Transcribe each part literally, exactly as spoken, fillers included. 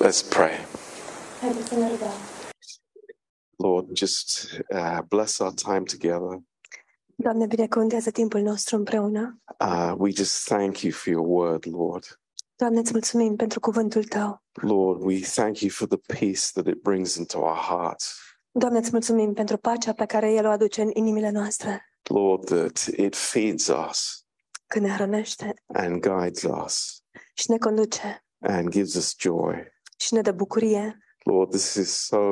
Let's pray. Lord, just uh, bless our time together. Doamne, binecuvântează timpul nostru împreună. Uh, we just thank you for your word, Lord. Doamne, îți mulțumim pentru cuvântul tău. Lord, we thank you for the peace that it brings into our hearts. Doamne, îți mulțumim pentru pacea pe care el o aduce în inimile noastre. Lord, that it feeds us. Că ne hrănește. And guides us. Și ne conduce. And gives us joy. Și ne dă bucurie. Lord, this is so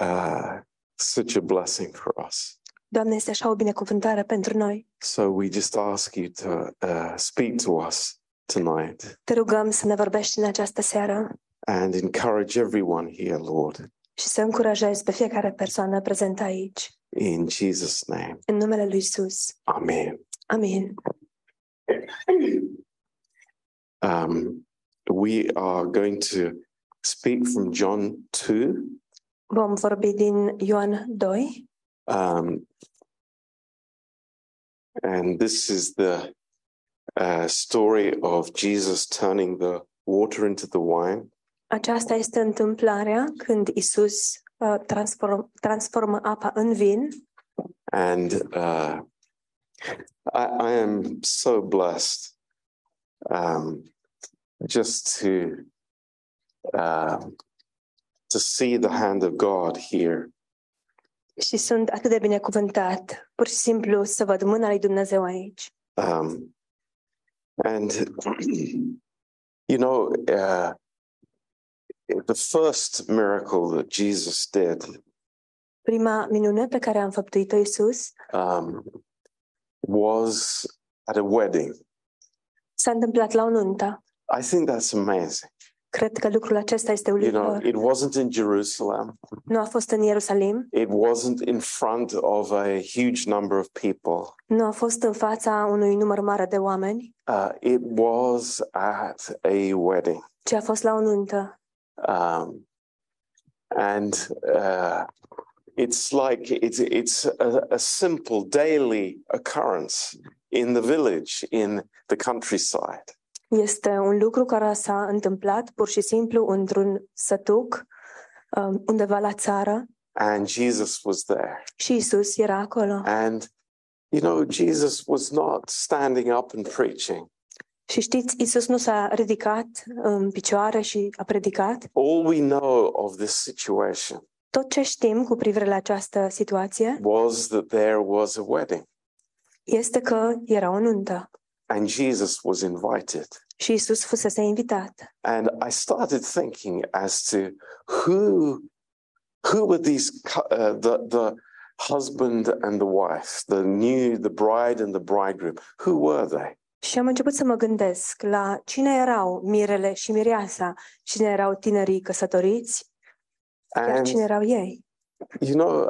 uh, such a blessing for us. Doamne, este așa o binecuvântare pentru noi. So we just ask you to uh, speak to us tonight. Te rugăm să ne vorbești în această seară. And encourage everyone here, Lord. Și să încurajezi pe fiecare persoană prezentă aici. In Jesus' name. În numele lui Iisus. Amen. Amen. Um, we are going to speak from John two. Vom vorbi din Ioan doi. Um, and this is the uh, story of Jesus turning the water into the wine. Aceasta este întâmplarea când Isus uh, transform, transformă apa în vin. And uh, I, I am so blessed um, just to uh, to see the hand of God here. Și sunt atât de binecuvântat, pur și simplu să văd mâna lui Dumnezeu aici. Um, and you know, uh, the first miracle that Jesus did. Prima minune pe care a înfăptuit-o Iisus. Um, was at a wedding. S-a întâmplat la o nuntă. I think that's amazing. Cred că lucrul acesta este uluitor. You know, it wasn't in Jerusalem. Nu a fost în Ierusalim. It wasn't in front of a huge number of people. Nu a fost în fața unui număr mare de oameni. Uh, it was at a wedding. Ci a fost la o nuntă. Um, and uh, it's like it's it's a, a simple daily occurrence in the village, in the countryside. Este un lucru care s-a întâmplat pur și simplu într-un sătuc um, undeva la țară. And Jesus was there. Și Isus era acolo. And you know, Jesus was not standing up and preaching. Și știți, Isus nu s-a ridicat în picioare și a predicat. All we know of this situation. Tot ce știm cu privire la această situație. Was that there was a wedding. Este că era o nuntă. And Jesus was invited. Și Isus fusese invitat. And I started thinking as to who who were these uh, the the husband and the wife, the new the bride and the bridegroom. Who were they? Și am început să mă gândesc la cine erau mirele și mireasa, cine erau tinerii căsătoriți, chiar cine erau ei. You know,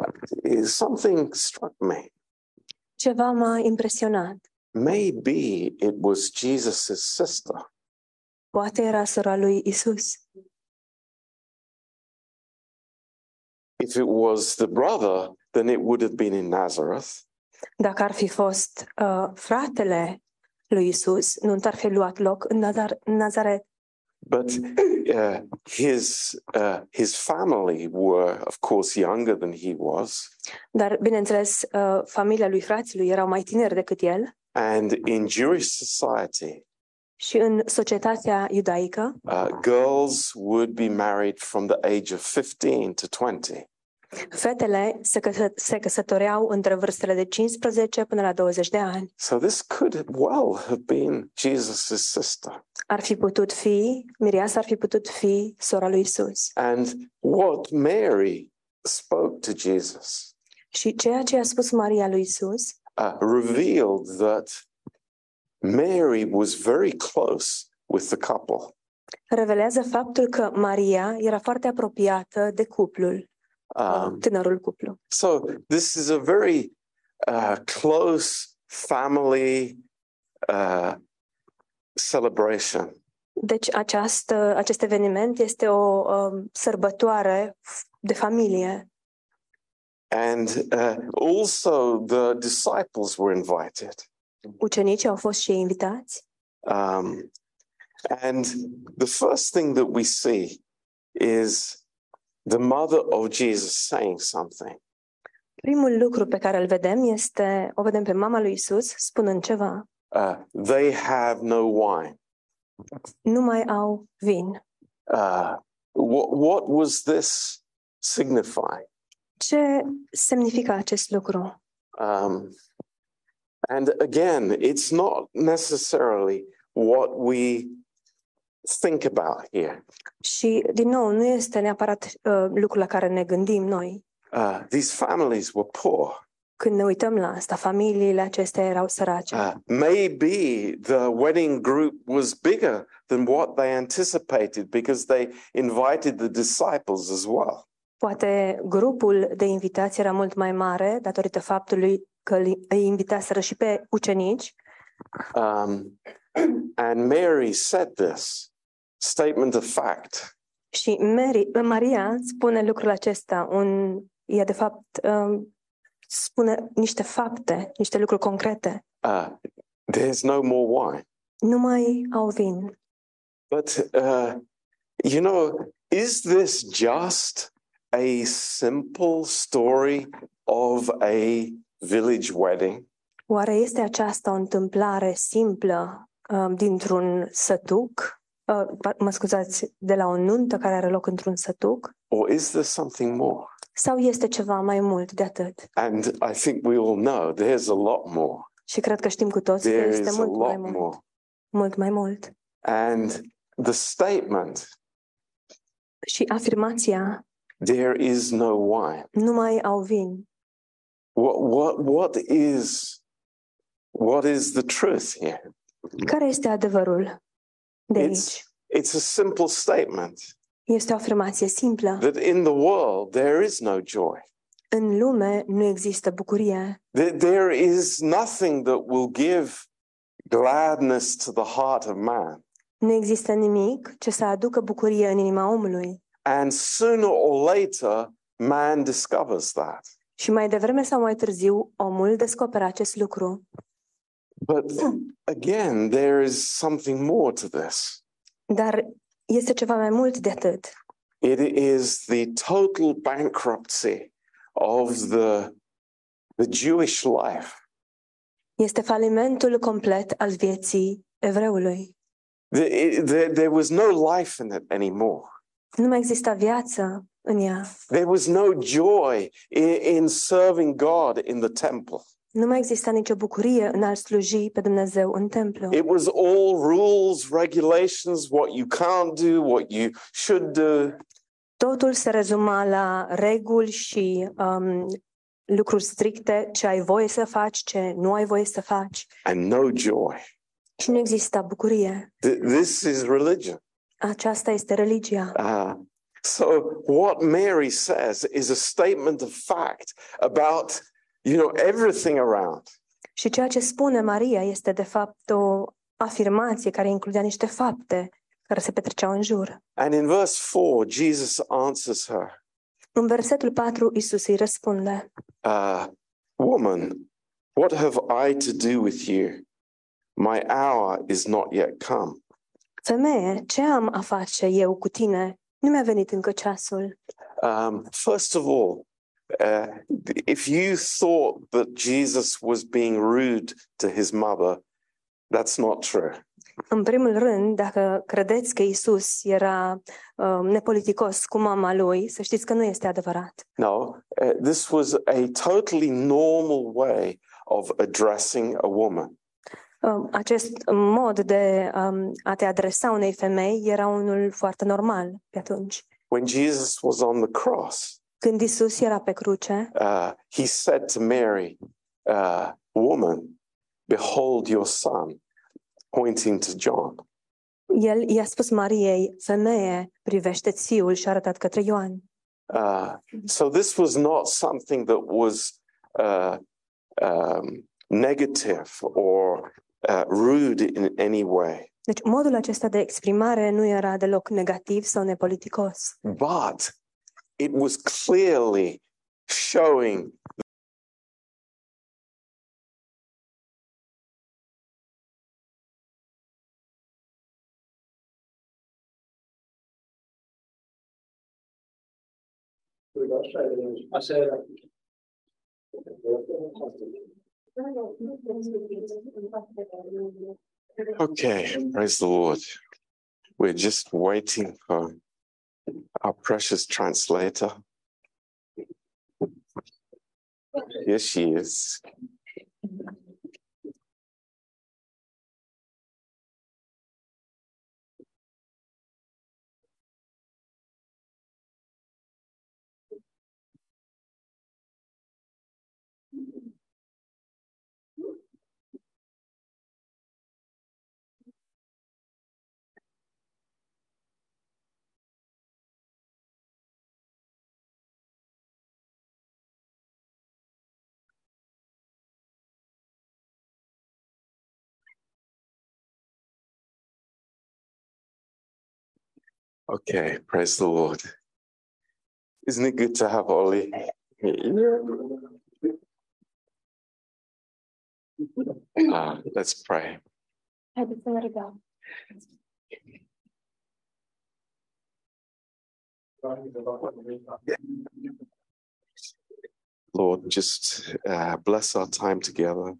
something struck me. Ceva m-a impresionat. Maybe it was Jesus's sister. Poate era sora lui Isus. If it was the brother, then it would have been in Nazareth. Dacă ar fi fost uh, fratele lui Isus, nu ar fi luat loc în Nazar- Nazaret. But uh, his uh, his family were, of course, younger than he was. Dar bineînțeles, uh, familia lui frații lui erau mai tineri decât el. And in Jewish society, și în societatea iudaică, uh, girls would be married from the age of fifteen to twenty. Fetele se, căsă- se căsătoreau între vârstele de cincisprezece până la douăzeci de ani. So this could well have been Jesus' sister. Ar fi putut fi, mireasa ar fi putut fi sora lui Isus. And what Mary spoke to Jesus. Și ceea ce a spus Maria lui Isus. Uh, revealed that Mary was very close with the couple. Revelează faptul că Maria era foarte apropiată de cuplul, um, tânărul cuplu. So this is a very uh, close family uh, celebration. Deci această, acest eveniment este o um, sărbătoare de familie. And uh, also the disciples were invited. Ucenicii au fost și invitați. Um, And the first thing that we see is the mother of Jesus saying something. Primul lucru pe care îl vedem este, o vedem pe mama lui Iisus spunând ceva. Uh, they have no wine. Nu mai au vin. Uh, what, what was this signifying? Ce semnifica acest lucru? Um, and again, it's not necessarily what we think about here. Și din nou, nu este neapărat uh, lucrul la care ne gândim noi. Uh, these families were poor. Când ne uităm la asta, familiile acestea erau sărace. Uh, maybe the wedding group was bigger than what they anticipated because they invited the disciples as well. Poate grupul de invitați era mult mai mare datorită faptului că îi invitaseră și pe ucenici. Um, and Mary said this statement of fact. Și Mary, Maria spune lucrul acesta, un, ea de fapt um, spune niște fapte, niște lucruri concrete. Uh, there's no more wine. Nu mai au vin. But, uh, you know, is this just a simple story of a village wedding? Oare este aceasta o întâmplare simplă um, dintr-un sătuc? Uh, mă scuzați, de la o nuntă care are loc într-un sătuc? Or is there something more? Sau este ceva mai mult de atât? And I think we all know there's a lot more. Și cred că știm cu toții că este mult mai mult. More. Mult mai mult. And the statement. Și afirmația. There is no wine. Nu mai au vin. What what what is what is the truth here? Care este adevărul? It's, it's a simple statement. Este o afirmație simplă. That in the world there is no joy. În lume nu există bucurie. That there is nothing that will give gladness to the heart of man. Nu există nimic ce să aducă bucurie în inima omului. And sooner or later man discovers that. Și mai devreme sau mai târziu omul descoperă acest lucru. But again, there is something more to this. Dar este ceva mai mult de atât. It is the total bankruptcy of the, the Jewish life. Este falimentul complet al vieții evreului. There, there, there was no life in it anymore. Nu mai exista viață în ea. There was no joy in, in serving God in the temple. Nu mai exista nicio bucurie în a-L sluji pe Dumnezeu în templu. It was all rules, regulations, what you can't do, what you should do. Totul se rezuma la reguli și um, lucruri stricte, ce ai voie să faci, ce nu ai voie să faci. And no joy. Și nu exista bucurie. Th- this is religion. Aceasta este religia. Uh, so what Mary says is a statement of fact about, you know, everything around. Și ceea ce spune Maria este de fapt o afirmație care includea niște fapte care se petreceau în jur. And in verse four, Jesus answers her. În versetul patru, Iisus îi răspunde. Uh, Woman, what have I to do with you? My hour is not yet come. Femeie, ce am a face eu cu tine? Nu mi-a venit încă ceasul. Um, first of all, Uh, if you thought that Jesus was being rude to his mother, that's not true. În primul rând, dacă credeți că Iisus era uh, nepoliticos cu mama lui, să știți că nu este adevărat. No, uh, this was a totally normal way of addressing a woman. Uh, acest mod de um, a te adresa unei femei era unul foarte normal pe atunci. When Jesus was on the cross, când Iisus era pe cruce, uh, he said to Mary, uh, "Woman, behold your son," pointing to John. El i-a spus Mariei, femeie, privește-ți fiul, și a arătat către Ioan. Uh, so this was not something that was uh, um, negative or uh, rude in any way. Deci modul acesta de exprimare nu era deloc negativ sau nepoliticos. But it was clearly showing Okay, praise the Lord. We're just waiting for our precious translator. Here she is. Okay, praise the Lord. Isn't it good to have Ollie? Ah, let's pray. Lord, just uh, bless our time together.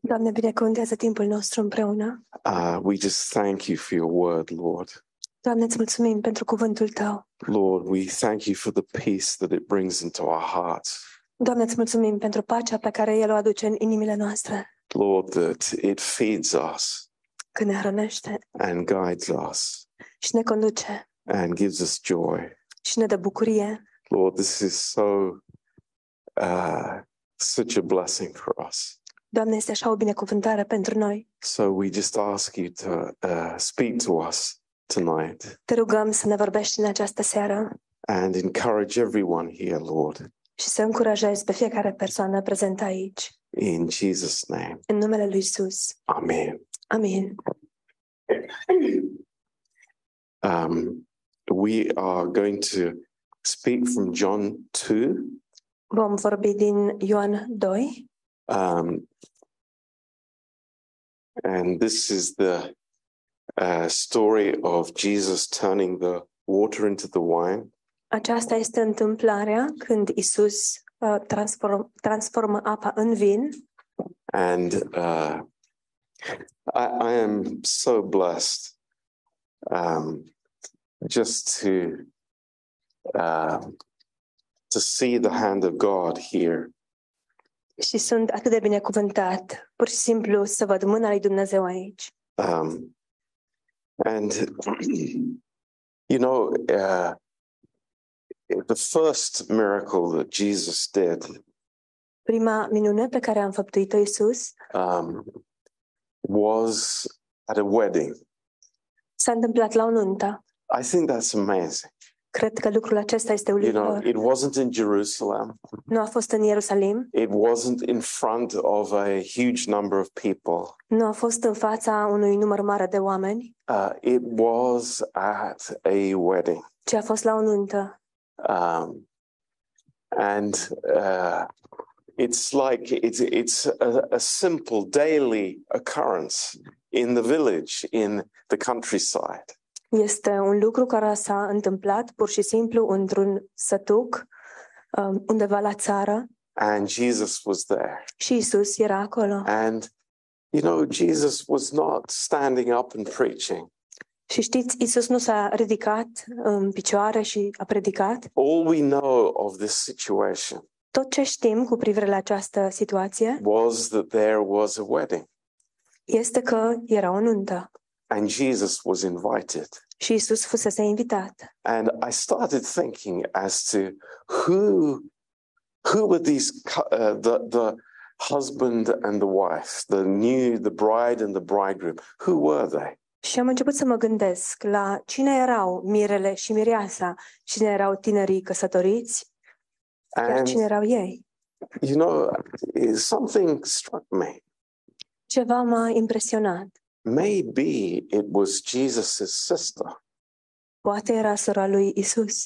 Doamne, binecuvântează timpul nostru împreună. Uh, we just thank you for your word, Lord. Doamne, îți mulțumim pentru cuvântul tău. Lord, we thank you for the peace that it brings into our hearts. Doamne, îți mulțumim pentru pacea pe care el o aduce în inimile noastre. Lord, that it feeds us. Că ne hrănește. And guides us. Și ne conduce. And gives us joy. Și ne dă bucurie. Lord, this is so uh, such a blessing for us. Doamne, este așa o binecuvântare pentru noi. So we just ask you to uh, speak to us tonight. Te rugăm să ne vorbești în această seară. And encourage everyone here, Lord. Și să încurajezi pe fiecare persoană prezentă aici. In Jesus' name. În numele lui Iisus. Amen. Amen. Um, we are going to speak from John two. Vom vorbi din Ioan doi. Um, and this is the Uh, story of Jesus turning the water into the wine. Aceasta este întâmplarea când Isus uh, transform, transformă apa în vin. And uh, I, I am so blessed um, just to uh, to see the hand of God here. Și sunt atât de binecuvântat, pur și simplu să văd mâna lui Dumnezeu aici. Um, And, you know, uh, the first miracle that Jesus did, prima minune pe care a înfăptuit-o Iisus, um, was at a wedding. S-a întâmplat la o nuntă. I think that's amazing. Cred că lucrul acesta este uluitor. You know, it wasn't in Jerusalem. Nu a fost în Ierusalim. It wasn't in front of a huge number of people. Nu a fost în fața unui număr mare de oameni. Uh, it was at a wedding. Ce a fost la o nuntă. Um, and uh, it's like it's it's a, a simple daily occurrence in the village, in the countryside. Este un lucru care s-a întâmplat pur și simplu într-un sătuc um, undeva la țară. And Jesus was there. Și Isus era acolo. And you know, Jesus was not standing up and preaching. Și știți, Isus nu s-a ridicat în picioare și a predicat. All we know of this situation. Tot ce știm cu privire la această situație. Was that there was a wedding. Este că era o nuntă. And Jesus was invited. Și Isus fusese invitat. And I started thinking as to who who were these uh, the the husband and the wife, the new the bride and the bridegroom. Who were they? Și am început să mă gândesc la cine erau mirele și mireasa, cine erau tinerii căsătoriți, iar cine erau ei. You know, something struck me. Ceva m-a impresionat. Maybe it was Jesus' sister. Poate era sora lui Isus.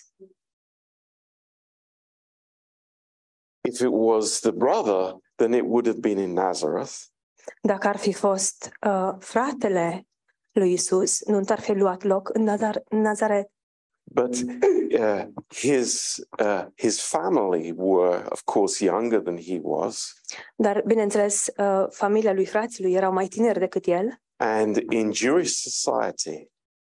If it was the brother, then it would have been in Nazareth. Dacă ar fi fost uh, fratele lui Isus, nu ar fi luat loc în Nazar- Nazaret. But uh, his uh, his family were, of course, younger than he was. Dar bineînțeles, uh, familia lui frațilui erau mai tineri decât el. And in Jewish society,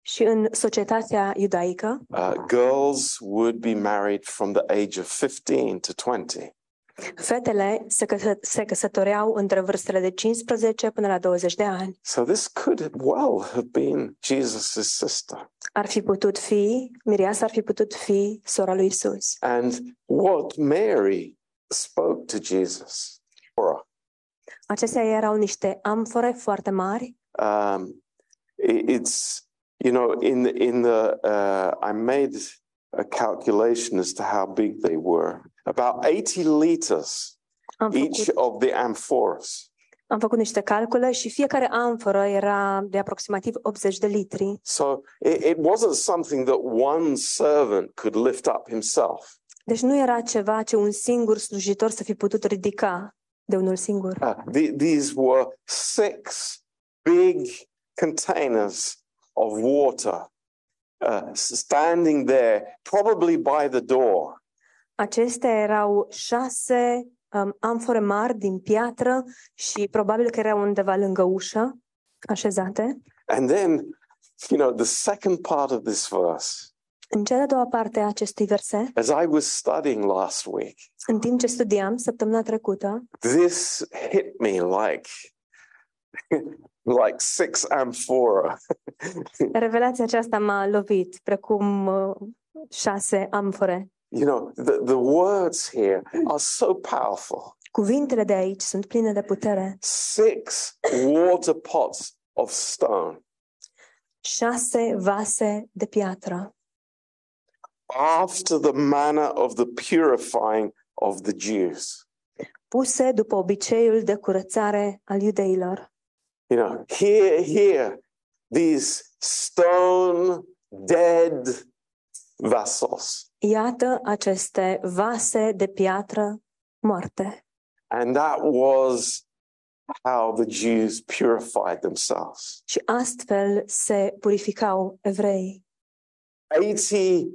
și în societatea iudaică, uh, girls would be married from the age of fifteen to twenty. Fetele se, căsă, se căsătoreau între vârstele de cincisprezece până la douăzeci de ani. So this could well have been Jesus' sister. Ar fi putut fi, Mireasa ar fi putut fi sora lui Isus. And what Mary spoke to Jesus. Ora. Acestea erau niște amfore foarte mari. Um, it's, you know, in in the uh, I made a calculation as to how big they were. About eighty liters făcut, each of the amphoras. Am făcut niște calcule și fiecare amforă era de aproximativ optzeci de litri. So it, it wasn't something that one servant could lift up himself. Deci nu era ceva ce un singur slujitor să fi putut ridica de unul singur. Uh, the, these were six big containers of water uh, standing there, probably by the door. Acestea erau șase um, amfore mari din piatră și probabil că erau undeva lângă ușă, așezate. And then, you know, the second part of this verse. În cea de-a doua parte a acestui verset, as I was studying last week, în timp ce studiam săptămâna trecută, this hit me like like six amphora. Revelația aceasta m-a lovit precum uh, șase amfore. You know, the, the words here are so powerful. Cuvintele de aici sunt pline de putere. Six water pots of stone. Șase vase de piatră. After the manner of the purifying of the Jews. Puse după obiceiul de curățare al iudeilor. You know, here, here, these stone dead vessels. Iată aceste vase de piatră moarte. And that was how the Jews purified themselves. Și astfel se purificau evrei. eighty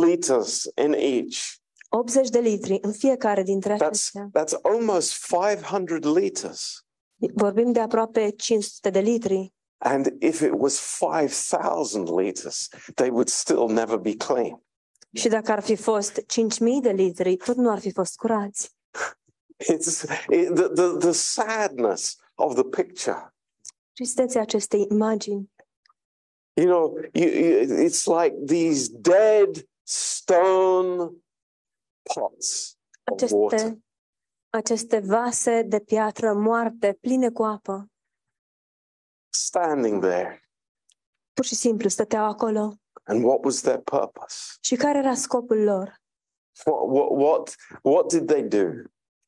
liters in each. optzeci de litri în fiecare dintre acestea. That's, that's almost five hundred liters. Vorbim de aproape cinci sute de litri. And if it was five thousand liters, they would still never be clean. Și dacă ar fi fost cinci mii de litri, tot nu ar fi fost curați. It's it, the, the, the sadness of the picture. Tristețea acestei imagini. You know, you, you, it's like these dead stone pots of water. Aceste, aceste vase de piatră moarte, pline cu apă. Standing there. Pur și simplu stăteau acolo. And what was their purpose? Și care era scopul lor? What, what, what, what did they do?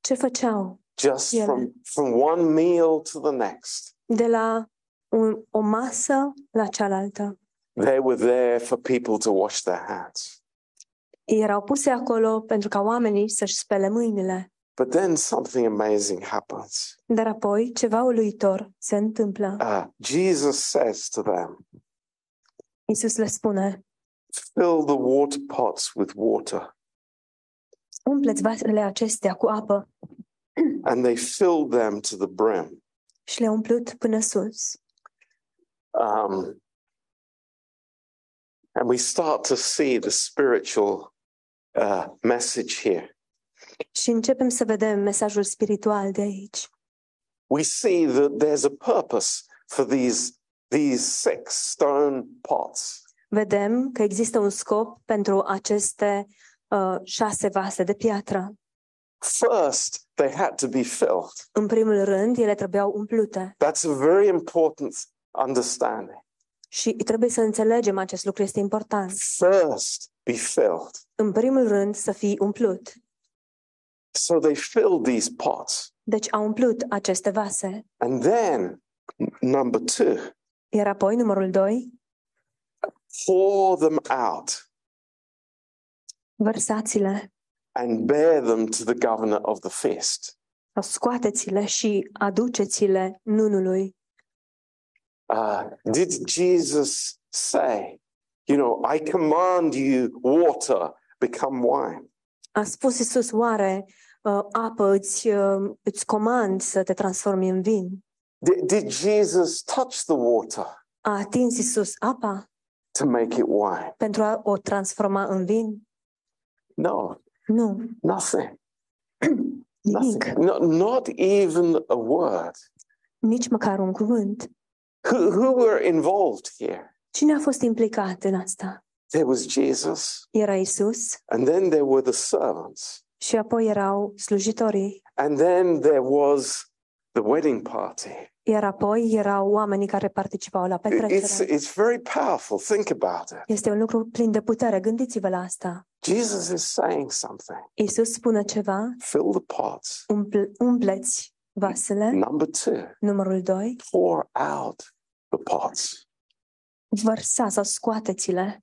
Ce făceau? Just ele? from from one meal to the next. De la un, o masă la cealaltă. They were there for people to wash their hands. Erau puse acolo pentru ca oamenii să-și spele mâinile. But then something amazing happens. Dar apoi ceva uluitor se întâmplă. Uh, Jesus says to them. Iisus le spune: fill the water pots with water. Umpleți vasele acestea cu apă. And they filled them to the brim. Și le-au umplut până sus. Um, and we start to see the spiritual uh, message here. Și începem să vedem mesajul spiritual de aici. We see that there's a purpose for these These six stone pots. Vedem că există un scop pentru aceste uh, șase vase de piatră. First, they had to be filled. În primul rând, ele trebuiau umplute. That's a very important understanding. Și trebuie să înțelegem acest lucru, este important. First, be filled. În primul rând, să fii umplut. So they filled these pots. Deci au umplut aceste vase. And then, number two. Iar apoi, numărul doi. Pour them out. Vărsați-le. And bear them to the governor of the feast. Scoateți-le și aduceți-le nunului. Uh, did Jesus say you know, I command you, water, become wine. A spus Iisus, oare uh, apă îți, uh, îți comand să te transformi în vin? Did, did Jesus touch the water? A atins Iisus apa to make it wine? Pentru a o transforma în vin? No. Nu. Nothing. Nimic. Not, not even a word. Nici măcar un cuvânt. Who, who were involved here? Cine a fost implicat în asta? There was Jesus. Era Isus. And then there were the servants. Și apoi erau slujitorii. And then there was the wedding party. Iar apoi erau oamenii care participau la petrecere. It's, it's very powerful. Think about it. Este un lucru plin de putere. Gândiți-vă la asta. Jesus is saying something. Isus spune ceva. Fill the pots. Umple, umpleți vasele. Number two. Numărul doi. Pour out the pots. Vărsa sau scoateți-le.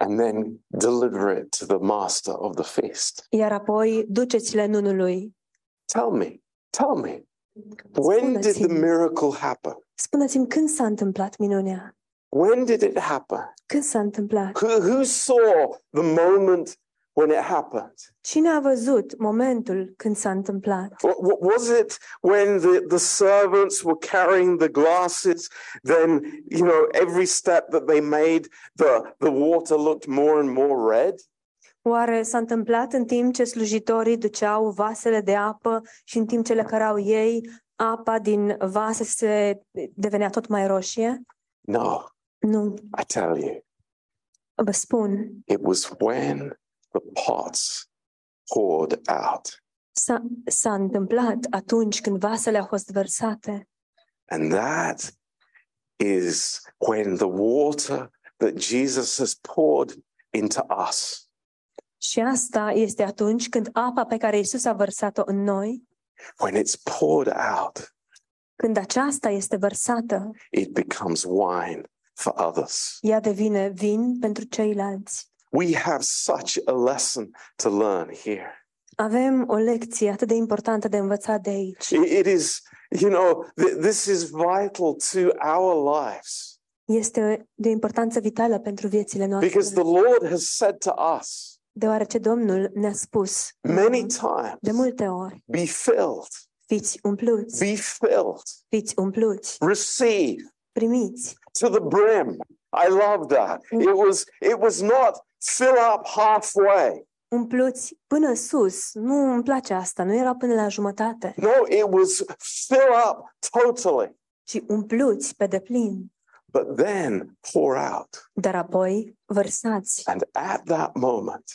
And then deliver it to the master of the feast. Iar apoi duceți-le nunului. Tell me, tell me, when did the miracle happen? Spuneți-mi când s-a întâmplat minunea. When did it happen? Când s-a întâmplat? Who, who saw the moment when it happened? Cine a văzut momentul când s-a întâmplat? Was it when the, the servants were carrying the glasses, then, you know, every step that they made, the, the water looked more and more red? Oare s-a întâmplat în timp ce slujitorii duceau vasele de apă și în timp ce le cărau ei, apa din vase se devenea tot mai roșie? No. Nu. I tell you. Vă spun. It was when the pots poured out. S-a, s-a întâmplat atunci când vasele au fost vărsate. And that is when the water that Jesus has poured into us. Și asta este atunci când apa pe care Iisus a vărsat-o în noi. When it's poured out. Când aceasta este vărsată. It becomes wine for others. Ea devine vin pentru ceilalți. We have such a lesson to learn here. Avem o lecție atât de importantă de învățat de aici. It is, you know, this is vital to our lives. Este de importanță vitală pentru viețile noastre. Because the Lord has said to us. Deoarece Domnul ne-a spus. Many times. De multe ori. Be filled. Fiți umpluți. Be filled. Fiți umpluți. Receive. Primiți. To the brim. I love that. It was it was not fill up halfway. Umpluți până sus. Nu îmi place asta. Nu era până la jumătate. No, it was fill up totally. Și umpluți pe deplin. But then pour out. Dar apoi vărsați. And at that moment.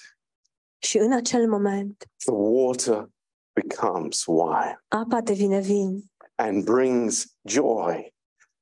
Și în acel moment. The water becomes wine. Apa devine vin. And brings joy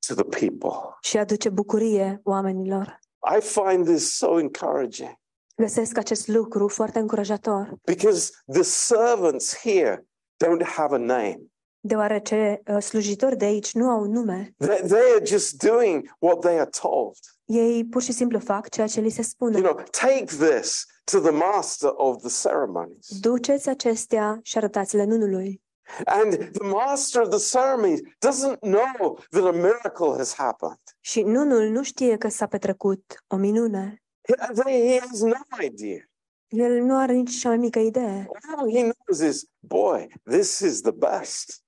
to the people. Și aduce bucurie oamenilor. I find this so encouraging. Găsesc acest lucru foarte încurajator. Because the servants here don't have a name. Deoarece uh, slujitori de aici nu au nume. They, they are just doing what they are told. Ei pur și simplu fac ceea ce li se spune. You know, take this to the master of the ceremonies. Duceți acestea și arătați-le nunului. And the master of the ceremony doesn't know that a miracle has happened. Și nunul nu știe că s-a petrecut o minune. He has no idea. El nu are nici cea mai mică idee. All he knows is, boy, this is the best.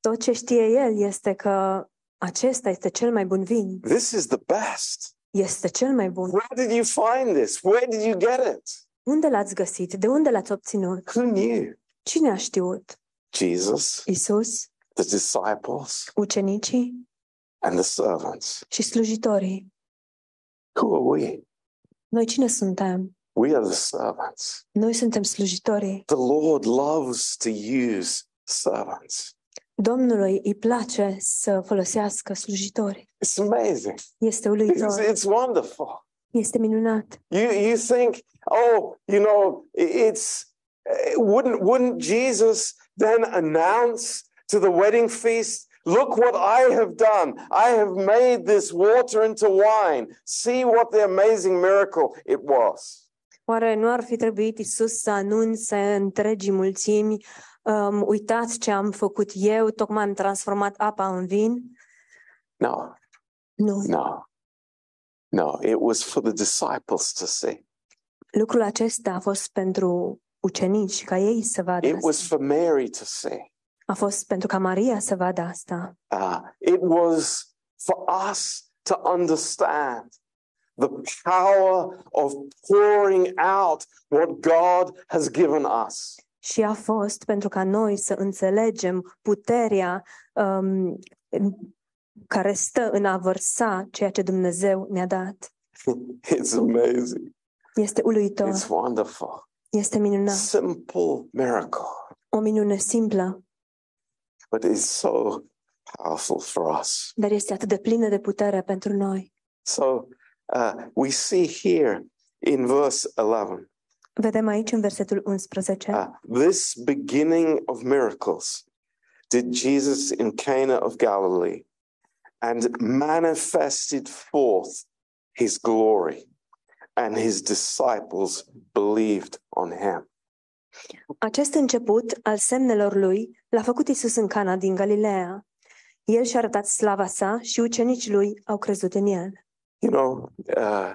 Tot ce știe el este că acesta este cel mai bun vin. This is the best. Este cel mai bun. Where did you find this? Where did you get it? Unde l-ați găsit? De unde l-ați obținut? Who knew? Cine a știut? Jesus, Isus, the disciples, ucenicii, and the servants. Și slujitorii. Who are we? Noi cine suntem? We are the servants. Noi suntem slujitorii. The Lord loves to use servants. Domnului îi place să folosească slujitori. It's amazing. Este uluitor. It's, it's wonderful. Este minunat. You you think, oh, you know, it's wouldn't wouldn't Jesus then announce to the wedding feast, look what I have done. I have made this water into wine. See what the amazing miracle it was. Oare nu ar fi trebuit Iisus să anunțe întregii mulțimi, um, uitați ce am făcut eu, tocmai am transformat apa în vin? No. Nu. No. No, it was for the disciples to see. Lucrul acesta a fost pentru ucenici, ca ei să vadă. It was for Mary to see. A fost pentru ca Maria să vadă asta. Uh, it was for us to understand the power of pouring out what God has given us. Și a fost pentru ca noi să înțelegem puterea um, care stă în a vărsa ceea ce Dumnezeu ne-a dat. It's amazing. Este uluitor. It's wonderful. Este minunat. Simple miracle. O minune simplă. But it's so powerful for us. Dar este atât de plină de putere pentru noi. So uh, we see here in verse eleven. Vedem aici în versetul unsprezece. Uh, this beginning of miracles did Jesus in Cana of Galilee and manifested forth his glory, and his disciples believed on him. Acest început al semnelor lui l-a făcut Iisus în Cana din Galileea. El și-a arătat slava sa și ucenicii lui au crezut în el. You know, uh,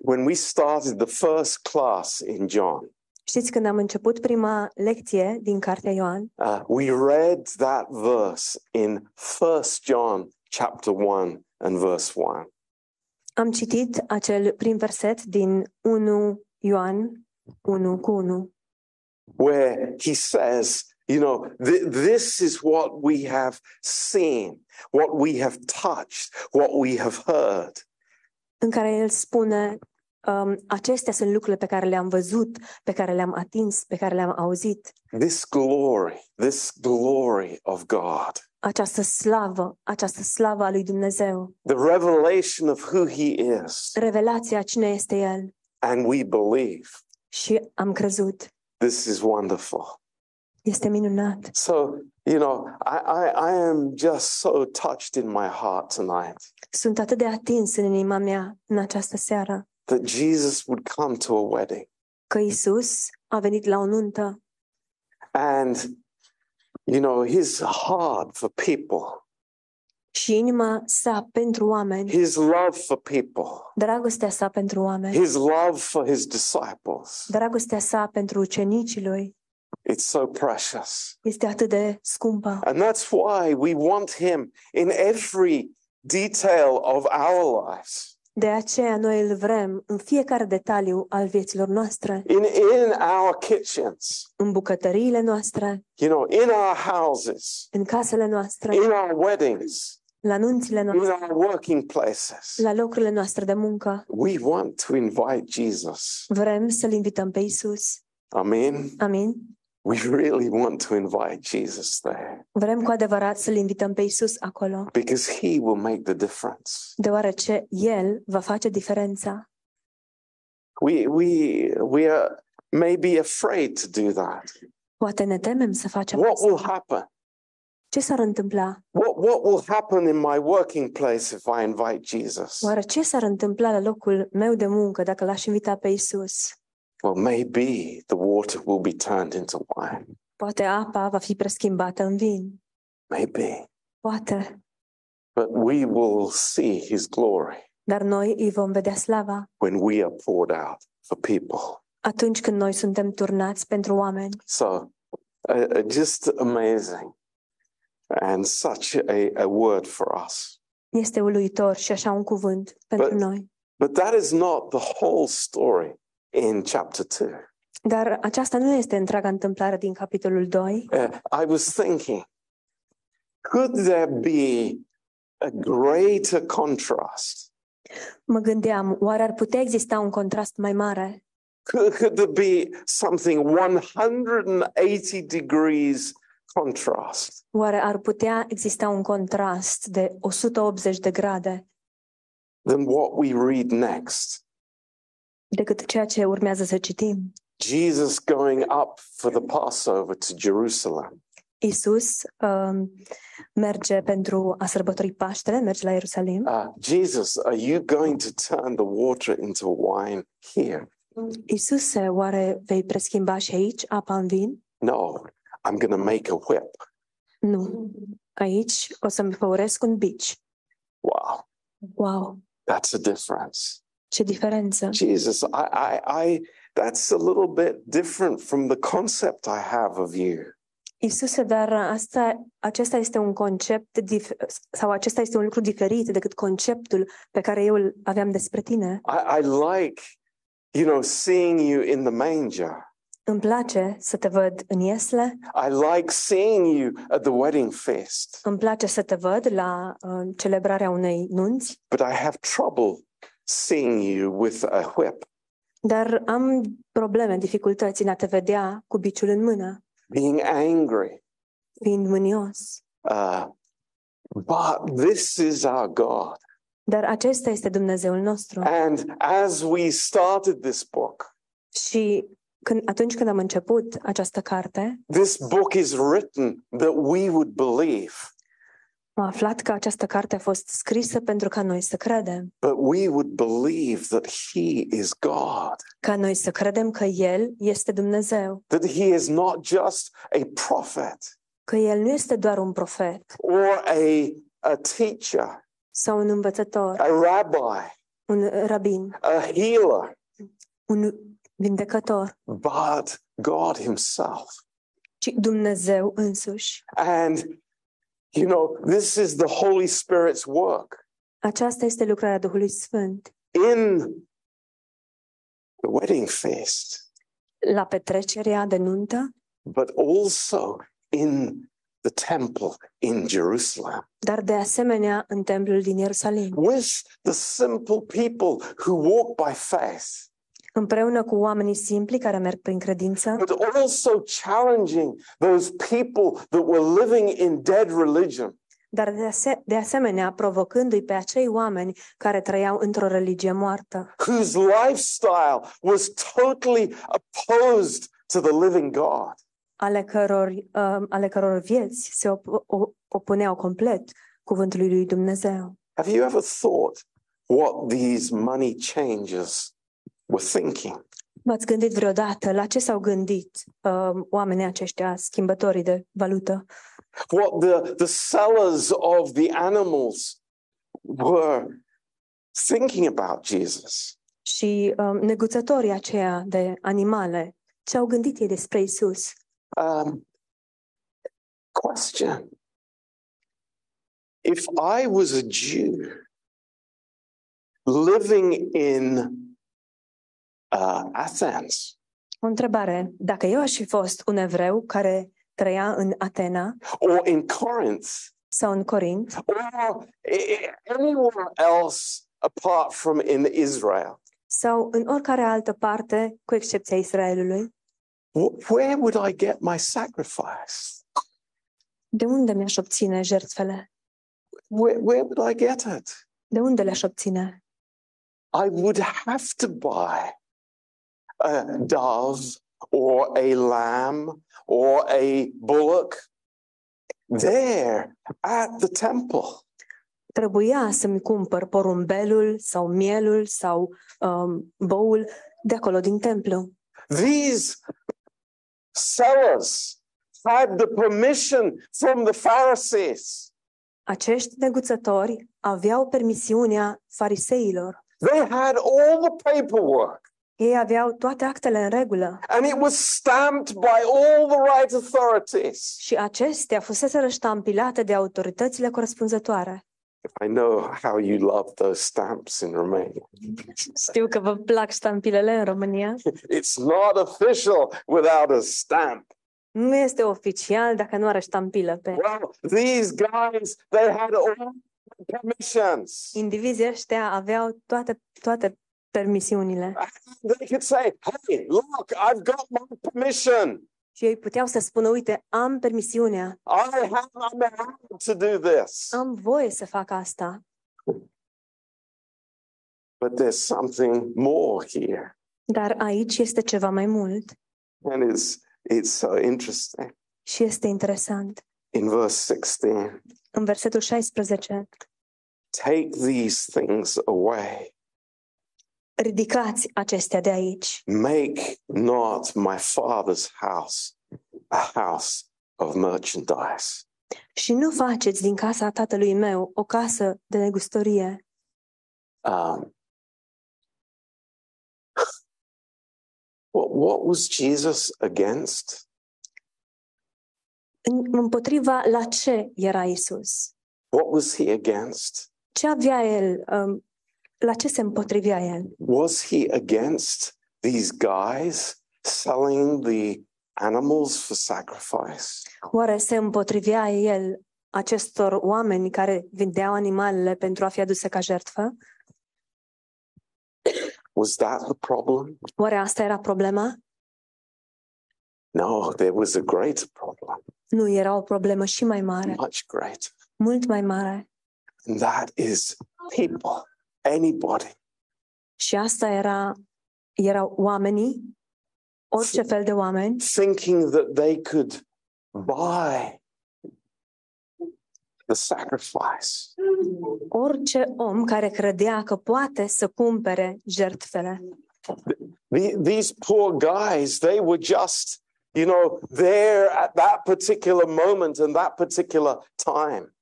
when we started the first class in John. Știți, când am început prima lecție din cartea Ioan? Uh, we read that verse in First John chapter one and verse one. Am citit acel prim verset din unu Ioan unu cu unu. Where he says, you know, th- this is what we have seen, what we have touched, what we have heard. În care el spune, um, acestea sunt lucrurile pe care le-am văzut, pe care le-am atins, pe care le-am auzit. This glory, this glory of God. Această slavă, această slavă a lui Dumnezeu. The revelation of who he is. Revelația cine este el. And we believe. Și am crezut. This is wonderful. Este minunat. So, you know, I, I, I am just so touched in my heart tonight. Sunt atât de atins în inima mea în această seară. That Jesus would come to a wedding. Că Iisus a venit la o nuntă. And you know, his heart for people. Și inima sa pentru oameni. His love for people. Dragostea sa pentru oameni. His love for his disciples. Dragostea sa pentru ucenicii lui. It's so precious. Este atât de scumpă. And that's why we want him in every detail of our lives. De aceea noi îl vrem în fiecare detaliu al vieților noastre. In, in our kitchens. În bucătăriile noastre. You know, in our houses. În casele noastre. In our weddings. La nunțile noastre. In our working places. La locurile noastre de muncă. We want to invite Jesus. Vrem să-l invităm pe Iisus. Amen. Amen. We really want to invite Jesus there. Vrem cu adevărat să-l invităm pe Iisus acolo. Because he will make the difference. Deoarece el va face diferența. We we we are maybe afraid to do that. Poate ne temem să facem asta. What will happen? Ce s-ar întâmpla? What what will happen in my working place if I invite Jesus? Oare ce s-ar întâmpla la locul meu de muncă dacă l-aș invita pe Iisus? Well, maybe the water will be turned into wine. Poate apa va fi preschimbată în vin. Maybe. Poate. But we will see his glory. Dar noi îi vom vedea slava. When we are poured out for people. Atunci când noi suntem turnați pentru oameni. So, uh, just amazing. And such a, a word for us. Este uluitor și așa un cuvânt pentru but, noi. But that is not the whole story. In chapter two. Dar aceasta nu este întreaga întâmplare din capitolul doi. Uh, I was thinking, could there be a greater contrast? Mă gândeam, oare ar putea exista un contrast mai mare? Could, could there be something one hundred eighty degrees contrast? Oare ar putea exista un contrast de o sută optzeci de grade? Than what we read next. Decât ceea ce urmează să citim. Jesus going up for the Passover to Jerusalem. Iisus uh, merge pentru a sărbători Paștele, merge la Ierusalim. Uh, Jesus, are you going to turn the water into wine here? Iisuse, oare vei preschimba și aici apa în vin? No, I'm going to make a whip. Nu, aici o să-mi făuresc un bici. Wow. Wow. That's a difference. Ce diferență. Jesus, I, I, I, that's a little bit different from the concept I have of you. Iisuse, dar asta, acesta este un concept dif- sau acesta este un lucru diferit decât conceptul pe care eu îl aveam despre tine. I, I like, you know, seeing you in the manger. Îmi place să te văd în iesle. I like seeing you at the wedding feast. Îmi place să te văd la uh, celebrarea unei nunți. But I have trouble seeing you with a whip. Dar am probleme, dificultăți în a te vedea cu biciul în mână. Being angry. Fiind mânios. Uh, but this is our God. Dar acesta este Dumnezeul nostru. And as we started this book. Și Când, atunci când am început această carte, this book is written that we would believe. Am aflat că această carte a fost scrisă pentru ca noi să credem. But we would believe that he is God. Ca noi să credem că el este Dumnezeu. That he is not just a prophet. Că el nu este doar un profet. Or a a teacher. Sau un învățător. A rabbi. Un rabin. A healer. Un vindecător. But God himself. Ci Dumnezeu însuși. And you know, this is the Holy Spirit's work. Aceasta este lucrarea Duhului Sfânt. In the wedding feast. La petrecerea de nuntă. But also in the temple in Jerusalem. Dar de asemenea în templul din Ierusalim. With the simple people who walk by faith. Împreună cu oamenii simpli care merg prin credință. But also challenging those people that were living in dead religion. Dar de, ase- de asemenea provocându-i pe acei oameni care trăiau într-o religie moartă. Whose lifestyle was totally opposed to the living God. Ale căror, uh, ale căror vieți se op- op- opuneau complet cuvântului lui Dumnezeu. Have you ever thought what these money changes were thinking? V-ați gândit vreodată la ce s-au gândit um, oamenii aceștia, schimbătorii de valută? What the, the sellers of the animals were thinking about Jesus. Și um, neguțătorii aceia de animale, ce au gândit ei despre Isus? Um, question. If I was a Jew living in Uh, Athens. O întrebare. Dacă eu aș fi fost un evreu care trăia în Atena, or in Corinth, sau în Corint, or anywhere else apart from in Israel, sau în oricare altă parte, cu excepția Israelului, where would I get my sacrifice? De unde mi-aș obține jertfele? Where, where would I get it? De unde le-aș obține? I would have to buy a dove or a lamb or a bullock there at the temple. Trebuia să-mi cumpăr porumbelul sau mielul sau um, boul de acolo din templu. These sellers had the permission from the Pharisees. Acești neguțători aveau permisiunea fariseilor. They had all the paperwork. Ei aveau toate actele în regulă. And it was stamped by all the right authorities. Și acestea fuseseră ștampilate de autoritățile corespunzătoare. I know how you love those stamps in Romania. Știu că vă plac ștampilele în România. It's not official without a stamp. Nu este oficial dacă nu are ștampilă pe. Well, these guys, they had all the permissions. Indivizii ăștia aveau toate toate permisiunile. They could say, hey, look, I've got my permission. Și ei puteau să spună, uite, am permisiunea. I have I'm allowed to do this. Am voie să fac asta. But there's something more here. Dar aici este ceva mai mult. And it's it's so interesting. Și este interesant. In verse sixteen. În versetul șaisprezece. Take these things away. Ridicați acestea de aici. Make not my father's house a house of merchandise. Și nu faceți din casa tatălui meu o casă de negustorie. Um, what, what was Jesus against? Împotriva la ce era Isus? What was he against? Ce avea el? Um, la ce se împotrivea el? Was he against these guys selling the animals for sacrifice? Oare se împotrivea el acestor oameni care vindeau animalele pentru a fi aduse ca jertfă? Was that the problem? Oare asta era problema? No, there was a greater problem. Nu, era o problemă și mai mare. Much greater. Mult mai mare. And that is people, anybody. Și asta era erau oamenii, orice fel de oameni. Thinking that they could buy the sacrifice. Orice om care credea că poate să cumpere jertfele. The, these poor guys, they were just, you know, there at that particular moment and that particular time.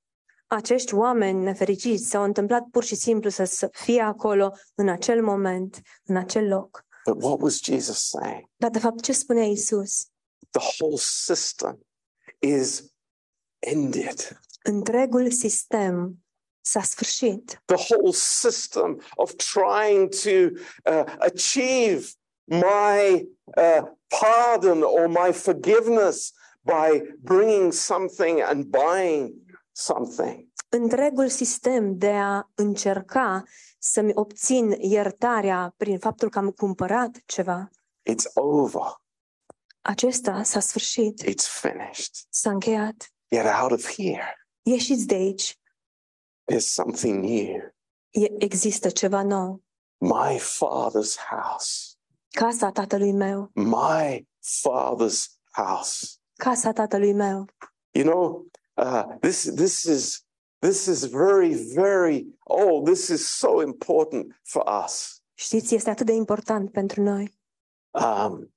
Acești oameni nefericiți s-au întâmplat pur și simplu să fie acolo în acel moment, în acel loc. But what was Jesus saying? Dar de fapt ce spunea Isus? The whole system is ended. Întregul sistem s-a sfârșit. The whole system of trying to uh, achieve my uh, pardon or my forgiveness by bringing something and buying something. Întregul sistem de a încerca să-mi obțin iertarea prin faptul că am cumpărat ceva. It's over. Acesta s-a sfârșit. It's finished. S-a încheiat. Get out of here. Ieșiți de aici. There's something new. Există ceva nou. My father's house. Casa tatălui meu. My father's house. Casa tatălui meu. You know, uh, this this is this is very very oh this is so important for us. Știți, este atât de important pentru noi. Um,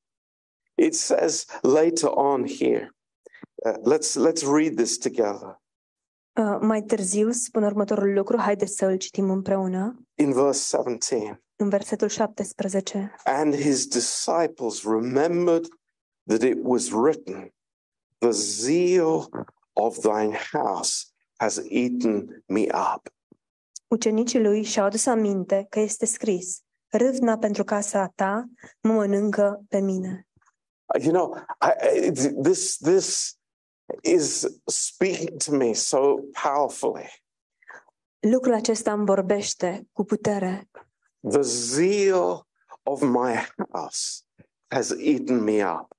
it says later on here. Uh, let's let's read this together. Uh, mai târziu spune următorul lucru, haideți să îl citim împreună. In verse seventeen. În versetul seventeen. And his disciples remembered that it was written, the zeal of thine house has eaten me up. Ucenicii lui și-au adus aminte că este scris, râvna pentru casa ta mă mănâncă pe mine. You know, I, this this is speaking to me so powerfully. Lucrul acesta îmi vorbește cu putere. The zeal of my house has eaten me up.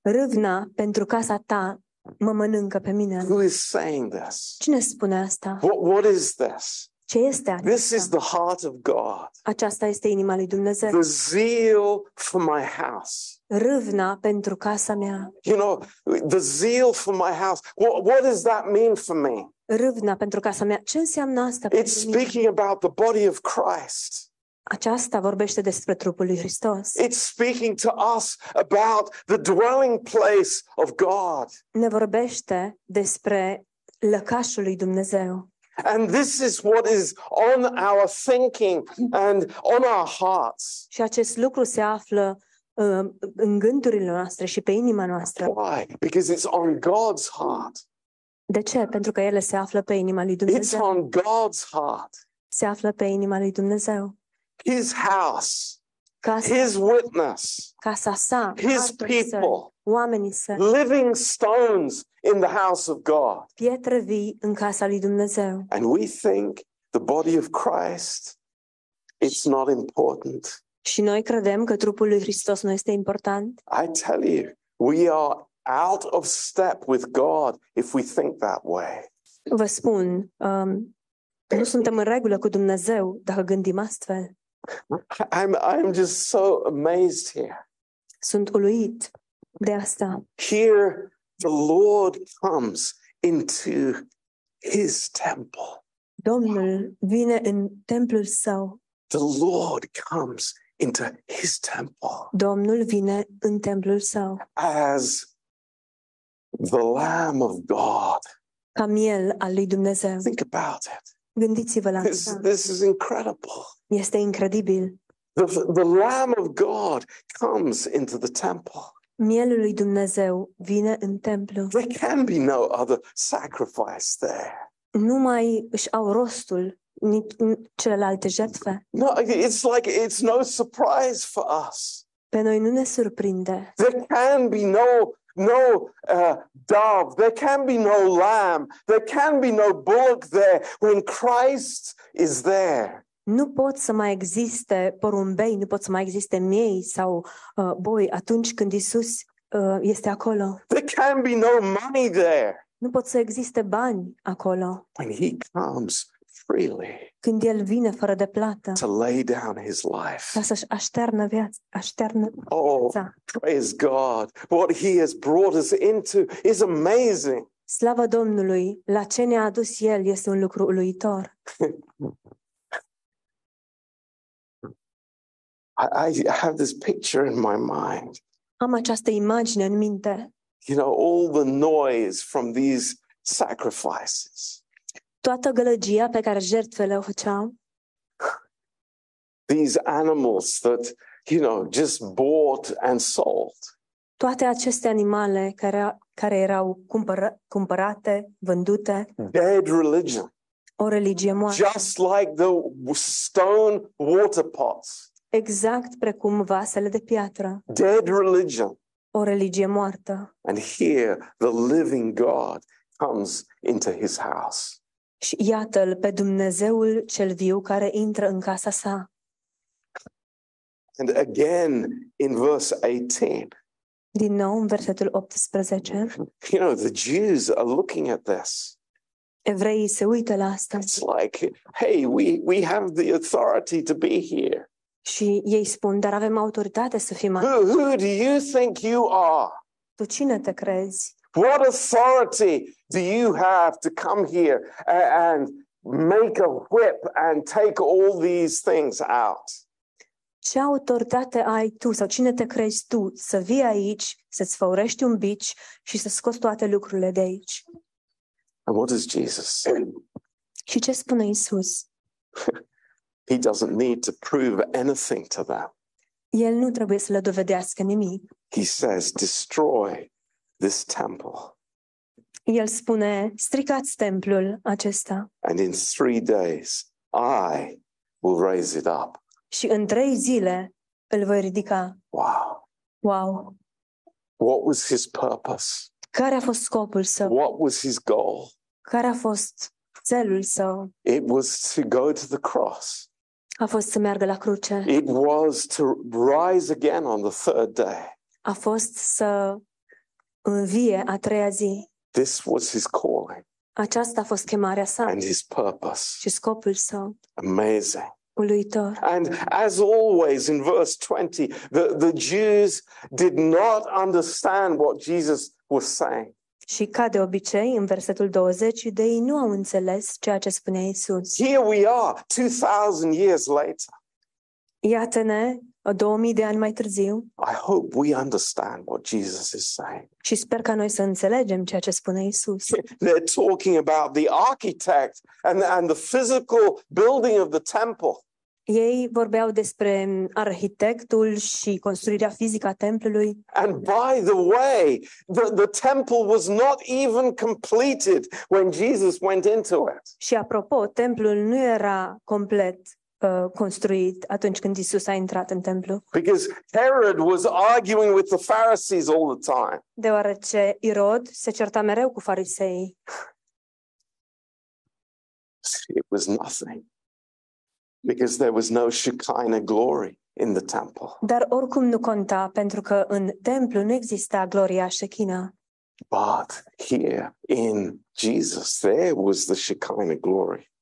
Râvna pentru casa ta mă mănâncă pe mine. Who is saying this? Cine spune asta? What, what is this? Ce este acesta? This is the heart of God. Aceasta este inima lui Dumnezeu. The zeal for my house. Râvna pentru casa mea. You know, the zeal for my house. What, what does that mean for me? Râvna pentru casa mea. Ce înseamnă asta pentru mine? It's speaking about the body of Christ. Aceasta vorbește despre trupul lui Hristos. It's speaking to us about the dwelling place of God. Ne vorbește despre lăcașul lui Dumnezeu. And this is what is on our thinking and on our hearts. Și acest lucru se află uh, în gândurile noastre și pe inima noastră. Why? Because it's on God's heart. De ce? Pentru că ele se află pe inima lui Dumnezeu. It's on God's heart. Se află pe inima lui Dumnezeu. His house, casa, his witness, casa sa, his people, săi, living stones in the house of God. Pietre vii în casa lui Dumnezeu. And we think the body of Christ, it's not important. Și noi credem că trupul lui Hristos nu este important. I tell you, we are out of step with God if we think that way. Vă spun, um, nu suntem în regulă cu Dumnezeu dacă gândim astfel. I'm, I'm just so amazed here. Sunt uluit de asta. Here the Lord comes into his temple. Domnul vine în templul său. The Lord comes into his temple. Domnul vine în templul său. As the Lamb of God. Ca miel al lui Dumnezeu. Think about it. Gândiți-vă la asta. This, this is incredible. Este incredibil. The, the Lamb of God comes into the temple. Mielul lui Dumnezeu vine în templu. There can be no other sacrifice there. Nu mai își au rostul nici celelalte jertfe. No, it's like it's no surprise for us. Pe noi nu ne surprinde. There can be no no uh, dove, there can be no lamb, there can be no bullock there when Christ is there. Nu pot să mai existe porumbei, nu pot să mai existe miei sau uh, boi atunci când Isus uh, este acolo. There can be no money there. Nu pot să existe bani acolo. When he comes freely. Când el vine fără de plată. To lay down his life. Ca să-și așternă viața, așternă viața. Oh, praise God! What he has brought us into is amazing. Slava Domnului, la ce ne-a adus el este un lucru uluitor. I have this picture in my mind. Am această imagine în minte. You know, all the noise from these sacrifices. Toată gălăgia pe care jertfele o făceau. These animals that, you know, just bought and sold. Toate aceste animale care care erau cumpăr- cumpărate, vândute. Dead religion. O religie moartă. Just like the stone water pots. Exact precum vasele de piatră. Dead religion. O religie moartă. And here the living God comes into his house. Și iată-l pe Dumnezeul cel viu care intră în casa sa. And again in verse eighteen. Din nou în versetul optsprezece. You know, the Jews are looking at this. Evreii se uită la asta. It's like, hey, we we have the authority to be here. Și ei spun, dar avem autoritate să fim aici. Who, who do you think you are? Tu cine te crezi? What authority do you have to come here and make a whip and take all these things out? Ce autoritate ai tu sau cine te crezi tu să vii aici, să-ți făurești un bici și să scoți toate lucrurile de aici? And what does Jesus say? Și ce spune Isus? He doesn't need to prove anything to them. El nu trebuie să le dovedească nimic. He says, destroy this temple. El spune, stricați templul acesta. And in three days, I will raise it up. Și în trei zile îl voi ridica. Wow. Wow. What was his purpose? Care a fost scopul său? What was his goal? Care a fost țelul său? It was to go to the cross. A fost să meargă la cruce. It was to rise again on the third day. A fost să învie a treia zi. This was his calling. Aceasta a fost chemarea sa. And his purpose. Și scopul său. Amazing. Uluitor. And as always in verse twenty, the, the Jews did not understand what Jesus was saying. Și ca de obicei, în versetul douăzeci, ei nu au înțeles ceea ce spunea Iisus. Here we are, two thousand years later. Iată-ne, două mii de ani mai târziu. I hope we understand what Jesus is saying. Și sper ca noi să înțelegem ceea ce spune Iisus. They're talking about the architect and and the physical building of the temple. Ei vorbeau despre arhitectul și construirea fizică a templului. And by the way, the, the temple was not even completed when Jesus went into it. Și apropo, templul nu era complet uh, construit atunci când Isus a intrat în templu. Because Herod was arguing with the Pharisees all the time. Deoarece Irod se certa mereu cu farisei. It was nothing. Because there was no Shekinah glory in the temple. Dar oricum nu conta, pentru că în templu nu exista gloria Shekinah. But here in Jesus there was the Shekinah glory.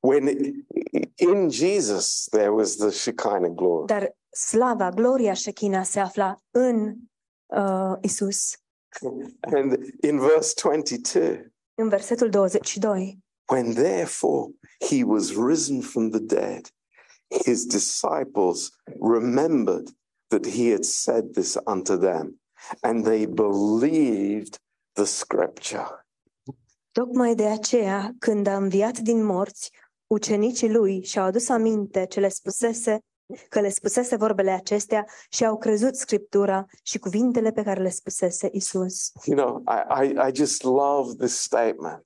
When in Jesus there was the Shekinah glory. Dar slava, gloria Shekinah se afla în uh, Isus. And in verse twenty-two. În versetul douăzeci și doi. When therefore he was risen from the dead, his disciples remembered that he had said this unto them, and they believed the scripture. Tocmai de aceea, când a înviat din morți, Ucenicii lui și-au adus aminte ce le spusese, că le spusese vorbele acestea și au crezut Scriptura și cuvintele pe care le spusese Isus. You know, I, I, I just love this statement.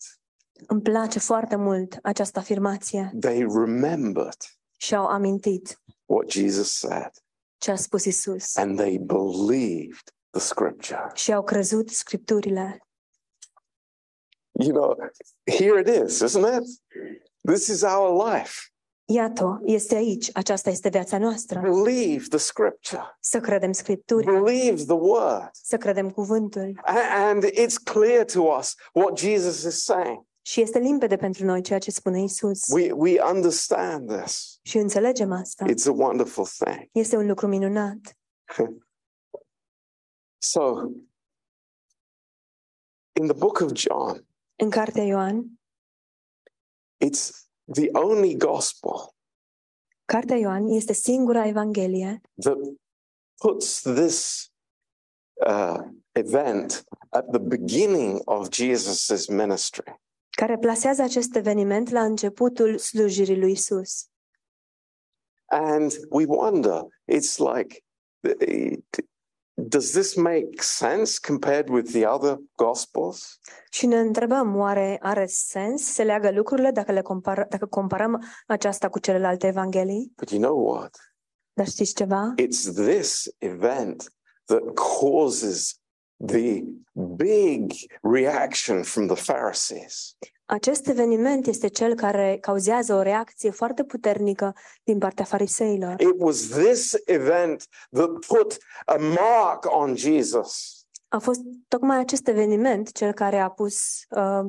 Îmi place foarte mult această afirmație. They remembered. Și-au amintit what Jesus said. Ce a spus Isus. And they believed the Scripture. Și au crezut Scripturile. You know, here it is, isn't it? This is our life. Iată, este aici, aceasta este viața noastră. Believe the Scripture. Să credem Scripturile. Believe the word. Să credem cuvântul. And it's clear to us what Jesus is saying. Și este limpede pentru noi ceea ce spune Isus. We we understand this. Și înțelegem asta. It's a wonderful thing. Este un lucru minunat. So, in the book of John, în cartea Ioan, it's the only gospel. Cartea Ioan este singura evanghelie that puts this uh, event at the beginning of Jesus's ministry. Care plasează acest eveniment la începutul slujirii lui Isus. And we wonder, it's like, does this make sense compared with the other gospels? Și ne întrebăm, oare are sens să leagă lucrurile dacă le compar, dacă comparăm aceasta cu celelalte evanghelii? But you know what? Dar știți ceva? It's this event that causes the big reaction from the Pharisees. Acest eveniment este cel care cauzează o reacție foarte puternică din partea fariseilor. It was this event that put a mark on Jesus. A fost tocmai acest eveniment cel care a pus uh,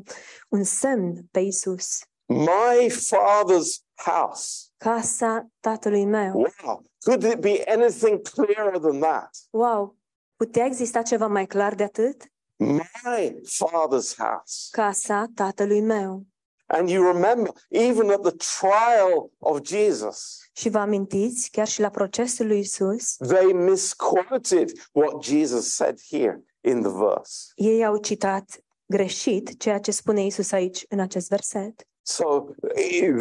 un semn pe Isus. My Father's house. Casa tatălui meu. Wow, could it be anything clearer than that? Wow. Putea exista ceva mai clar de atât? My Father's house. Casa tatălui meu. And you remember, even at the trial of Jesus. Și vă amintiți, chiar și la procesul lui Isus. They misquoted what Jesus said here in the verse. Ei au citat greșit ceea ce spune Isus aici în acest verset. So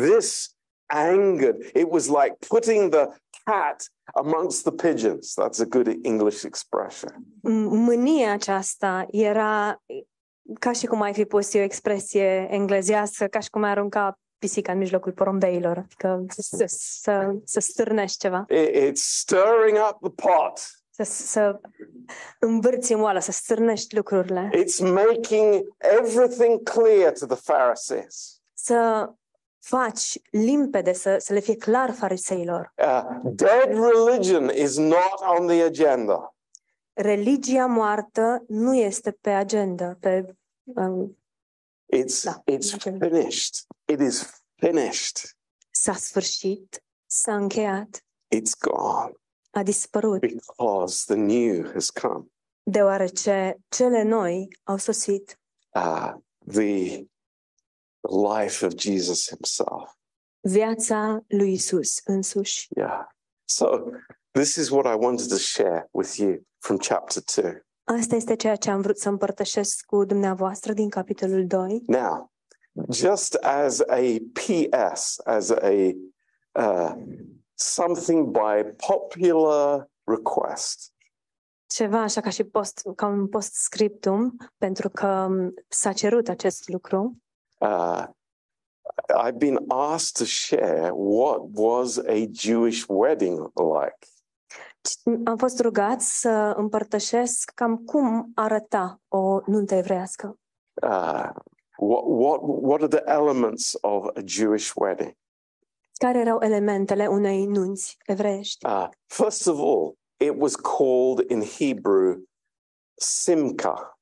this angered. It was like putting the cat amongst the pigeons. That's a good English expression. Mânia aceasta era ca și cum ai fi pus o expresie englezească, ca și cum ai arunca pisica în mijlocul porumbeilor, adică să, să, să stârnești ceva. It's stirring up the pot. Să, să învârți în oală, să stârnești lucrurile. It's making everything clear to the Pharisees. Să faci limpede, să, să le fie clar fariseilor. Uh, dead religion is not on the agenda. Religia moartă nu este pe agenda. Pe, um, it's da, it's agenda. Finished. It is finished. S-a sfârșit, s-a încheiat. It's gone. A dispărut. Because the new has come. Deoarece cele noi au sosit. Uh, the The life of Jesus himself. Viața lui Isus însuși. Yeah. So, this is what I wanted to share with you from chapter two. Asta este ceea ce am vrut să împărtășesc cu dumneavoastră din capitolul doi. Now, just as a P S, as a uh, something by popular request. Ceva așa ca și post, ca un postscriptum, pentru că s-a cerut acest lucru. Uh, I've been asked to share what was a Jewish wedding like. Am fost rugat să împărtășesc cam cum arăta o nuntă evreiască. Uh, what, what, what are the elements of a Jewish wedding? Care erau elementele unei nunți evreiești? Uh, first of all, it was called in Hebrew Simcha.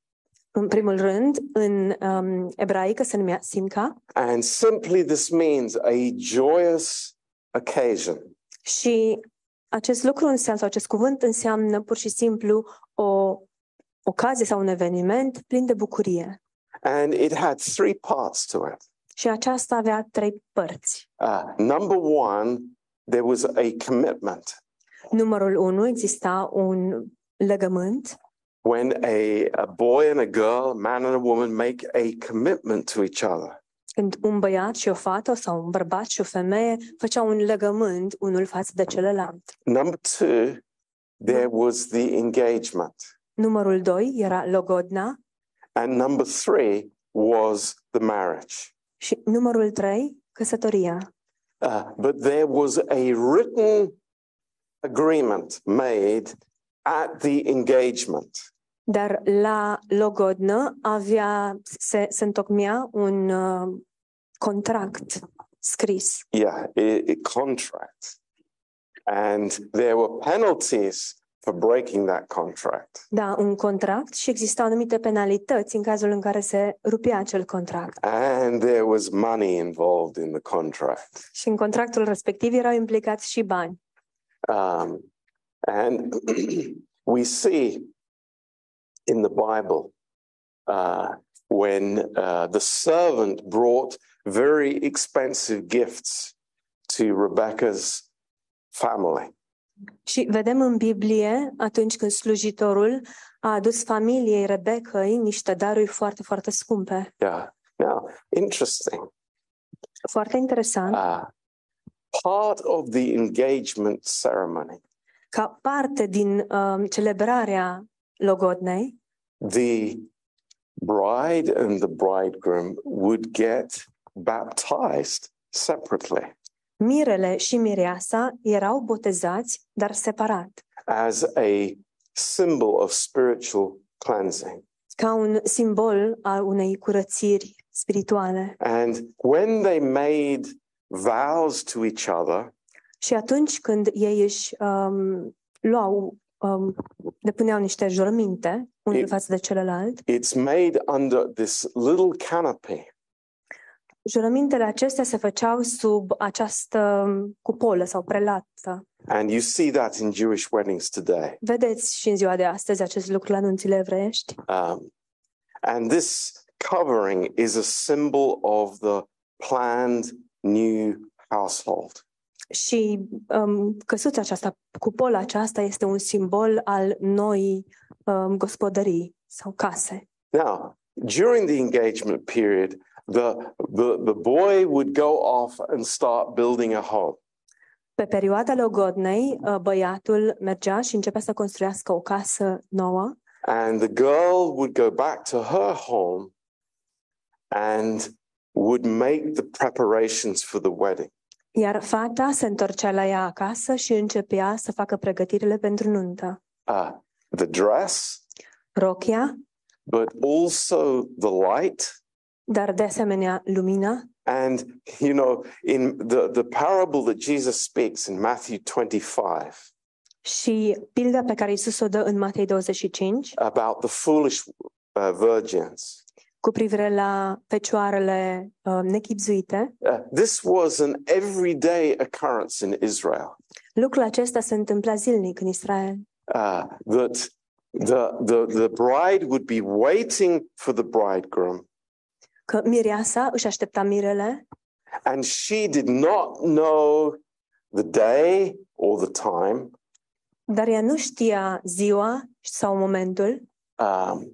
În primul rând, în um, ebraică se numea Simcha. And simply this means a joyous occasion. Și acest lucru înseamnă, sau acest cuvânt înseamnă pur și simplu o ocazie sau un eveniment plin de bucurie. And it had three parts to it. Și aceasta avea trei părți. Uh, number one, there was a commitment. Numărul unu, exista un legământ. When a, a boy and a girl, a man and a woman, make a commitment to each other. Când un băiat și o fată sau un bărbat și o femeie făceau un legământ unul față de celălalt. Number two, there was the engagement. Numărul doi era logodna. And number three was the marriage. Și numărul trei, căsătoria. Uh, but there was a written agreement made at the engagement. Dar la logodnă avea se, se întocmea un uh, contract scris. Yeah, a, a contract. And there were penalties for breaking that contract. Da, un contract și existau anumite penalități în cazul în care se rupea acel contract. And there was money involved in the contract. Și în contractul respectiv erau implicați și bani. Um, and we see in the Bible, uh, when uh, the servant brought very expensive gifts to Rebecca's family. Și vedem în Biblie atunci când slujitorul a adus familiei Rebecăi niște daruri foarte, foarte scumpe. Yeah. Now, interesting. Foarte interesant. Uh, part of the engagement ceremony. Ca parte din um, celebrarea logodnei, the bride and the bridegroom would get baptized separately. Mirele și mireasa erau botezați, dar separat. As a symbol of spiritual cleansing. Ca un simbol al unei curățiri spirituale. And when they made vows to each other, și atunci când ei își um, luau Um, depuneau niște jurăminte unul față de celălalt. It's made under this little canopy. Jurămintele acestea se făceau sub această cupolă sau prelată. And you see that in Jewish weddings today. Vedeți și în ziua de astăzi acest lucru la nunțile evreiești. Um, and this covering is a symbol of the planned new household. Și um, căsuța aceasta, cupola aceasta este un simbol al noii um, gospodării sau case. Now, during the engagement period, the, the, the boy would go off and start building a home. Pe perioada logodnei, băiatul mergea și începea să construiască o casă nouă. And the girl would go back to her home and would make the preparations for the wedding. Iar fata se întorcea la ea acasă și începea să facă pregătirile pentru nuntă. Uh, the dress, rochia, but also the light, dar de asemenea lumina. And you know, in the the parable that Jesus speaks in Matthew twenty-five. Și pilda pe care Iisus o dă în Matei douăzeci și cinci. About the foolish uh, virgins. Cu privire la fecioarele uh, nechibzuite. Uh, this was an everyday occurrence in Israel. Lucrul acesta se întâmpla zilnic în Israel. Uh, that the, the, the bride would be waiting for the bridegroom. Că mireasa își aștepta mirele. And she did not know the day or the time. Dar ea nu știa ziua sau momentul. Um,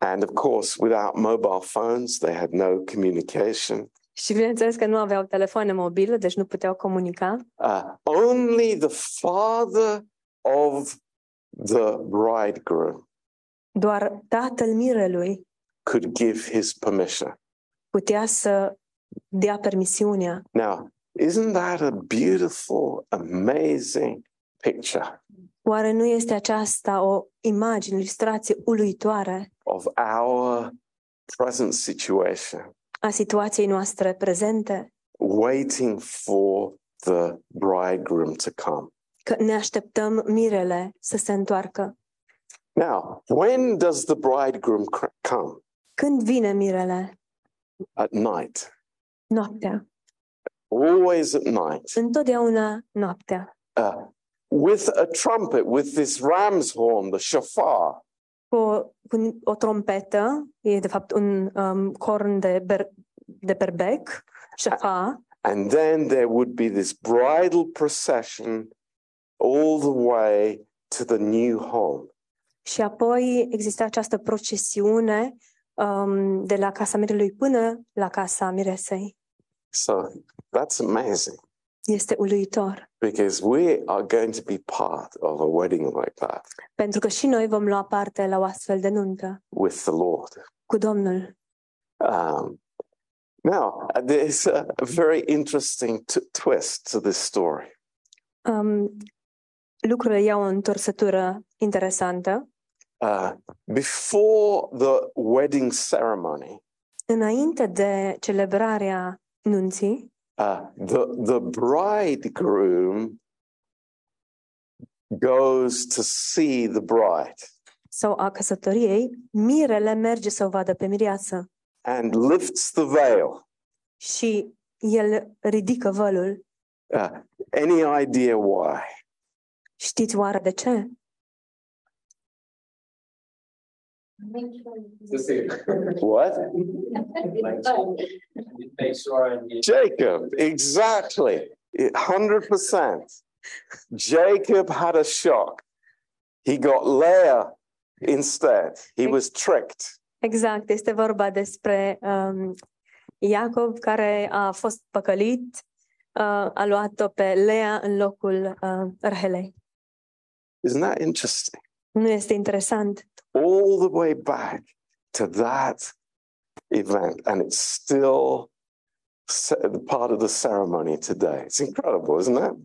And of course, without mobile phones, they had no communication. Și bineînțeles că nu aveau telefoane mobile, deci nu puteau comunica. Uh, only the father of the bridegroom. Doar tatăl mirelui could give his permission. Putea să dea permisiunea. Now, isn't that a beautiful, amazing picture? Oare nu este aceasta o imagine, ilustrație uluitoare of our present situation, a situației noastre prezente, waiting for the bridegroom to come? Că ne așteptăm mirele să se întoarcă. Now, when does the bridegroom come? Când vine mirele? At night. Noaptea. Always at night. Întotdeauna noaptea. Uh, With a trumpet, with this ram's horn, the shofar. Cu o trompetă, e de fapt un um, corn de, ber- de berbec, shofar. And then there would be this bridal procession all the way to the new home. Și apoi exista această procesiune um, de la casa mirelui până la casa miresei. So that's amazing. Este uluitor. Because we are going to be part of a wedding like that. Pentru că și noi vom lua parte la o astfel de nuntă. With the Lord. Cu Domnul. Um, now, there's a very interesting t- twist to this story. Um, lucrurile iau o întorsătură interesantă. Uh, before the wedding ceremony. Înainte de celebrarea nunții. Uh, the the bridegroom goes to see the bride. Sau a căsătoriei, mirele merge să o vadă pe mireasă. And lifts the veil. Și el ridică vălul. Uh, any idea why? Știți oare de ce? What? Jacob, exactly. one hundred percent. Jacob had a shock. He got Leah instead. He was tricked. Exact, este vorba despre um, Iacob care a fost păcălit, uh, a luat-o pe Leah în locul uh, Rahelei. Isn't that interesting? Nu este interesant? All the way back to that event, and it's still part of the ceremony today. It's incredible, isn't it?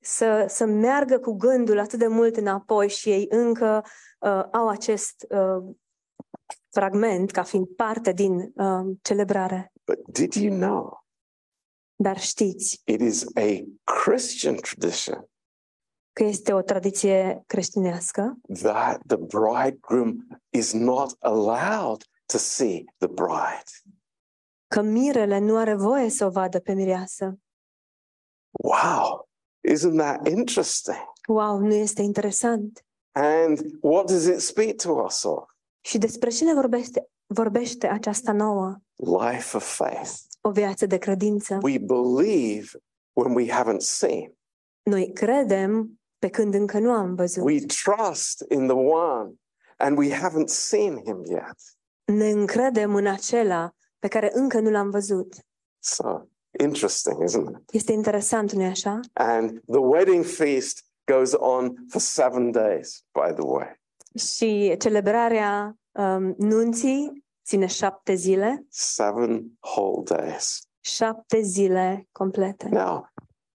Să, să meargă cu gândul atât de mult înapoi și ei încă uh, au acest uh, fragment ca fiind parte din uh, celebrare. But did you know? Dar știți? It is a Christian tradition. Că este o tradiție creștinească. That the bridegroom is not allowed to see the bride. Că mirele nu are voie să o vadă pe mireasă. Wow, isn't that interesting? Wow, nu este interesant? And what does it speak to us all? Și despre cine vorbește, vorbește aceasta nouă? Life of faith. O viață de credință. We believe when we haven't seen. Noi credem pe când încă nu am văzut. We trust in the one and we haven't seen him yet. Ne încredem în acela pe care încă nu l-am văzut. So, interesting, isn't it? Este interesant, nu-i așa? And the wedding feast goes on for seven days, by the way. Și celebrarea um, nunții ține șapte zile. Seven whole days. Șapte zile complete. Now,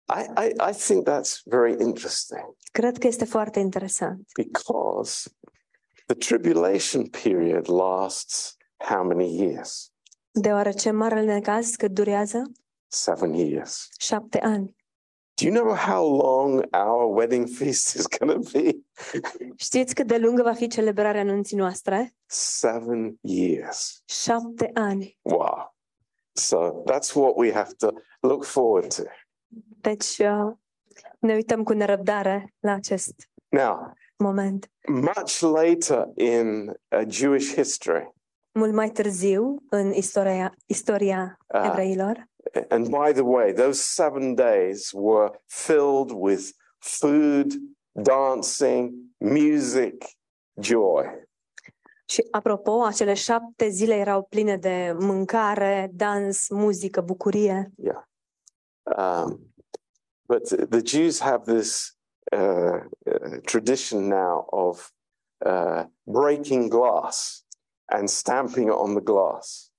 I, I, I think that's very interesting. Cred că este foarte interesant. Because the tribulation period lasts how many years? Deoarece marele necaz cât durează? Seven years. Șapte ani. Do you know how long our wedding feast is going to be? Știți cât de lungă va fi celebrarea nunții noastre? Seven years. Șapte ani. Wow. So that's what we have to look forward to. Deci ne uităm cu nerăbdare la acest Now, moment. Much later in Jewish history. Mult mai târziu în istoria istoria uh, evreilor. And by the way, those seven days were filled with food, dancing, music, joy. Și apropo, acele șapte zile erau pline de mâncare, dans, muzică, bucurie. Yeah. Um, But the Jews have this uh, tradition now of uh, breaking glass and stamping on the glass.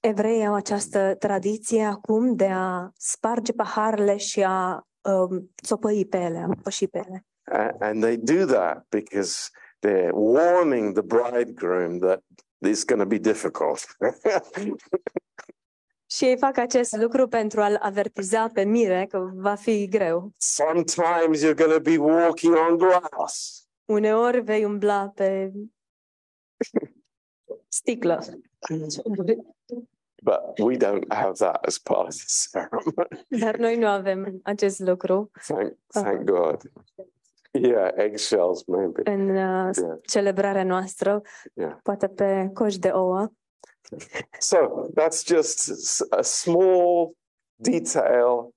Evreii au această tradiție acum de a sparge paharele și a um, țopăi pe ele, a împăși pe ele. And they do that because they're warning the bridegroom that it's going to be difficult. Și ei fac acest lucru pentru a-l avertiza pe mire că va fi greu. Sometimes you're going to be walking on glass. Uneori vei umbla pe sticlă. But we don't have that as part of the ceremony. Dar noi nu avem acest lucru. Thank, thank God. Yeah, eggshells maybe. În uh, yeah. celebrarea noastră, yeah. poate pe coși de ouă. So that's just a small detail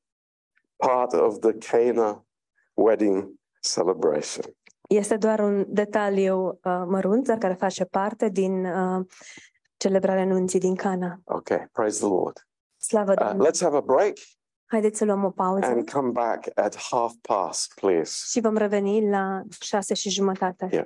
part of the Cana wedding celebration. Este doar un detaliu uh, mărunt, dar care face parte din uh, Celebrarea nunții din Cana. Okay, praise the Lord. Slavă Domnului. Uh, let's have a break. Haideți să luăm o pauză. And come back at half past, please. Și vom reveni la șase și jumătate. Yeah.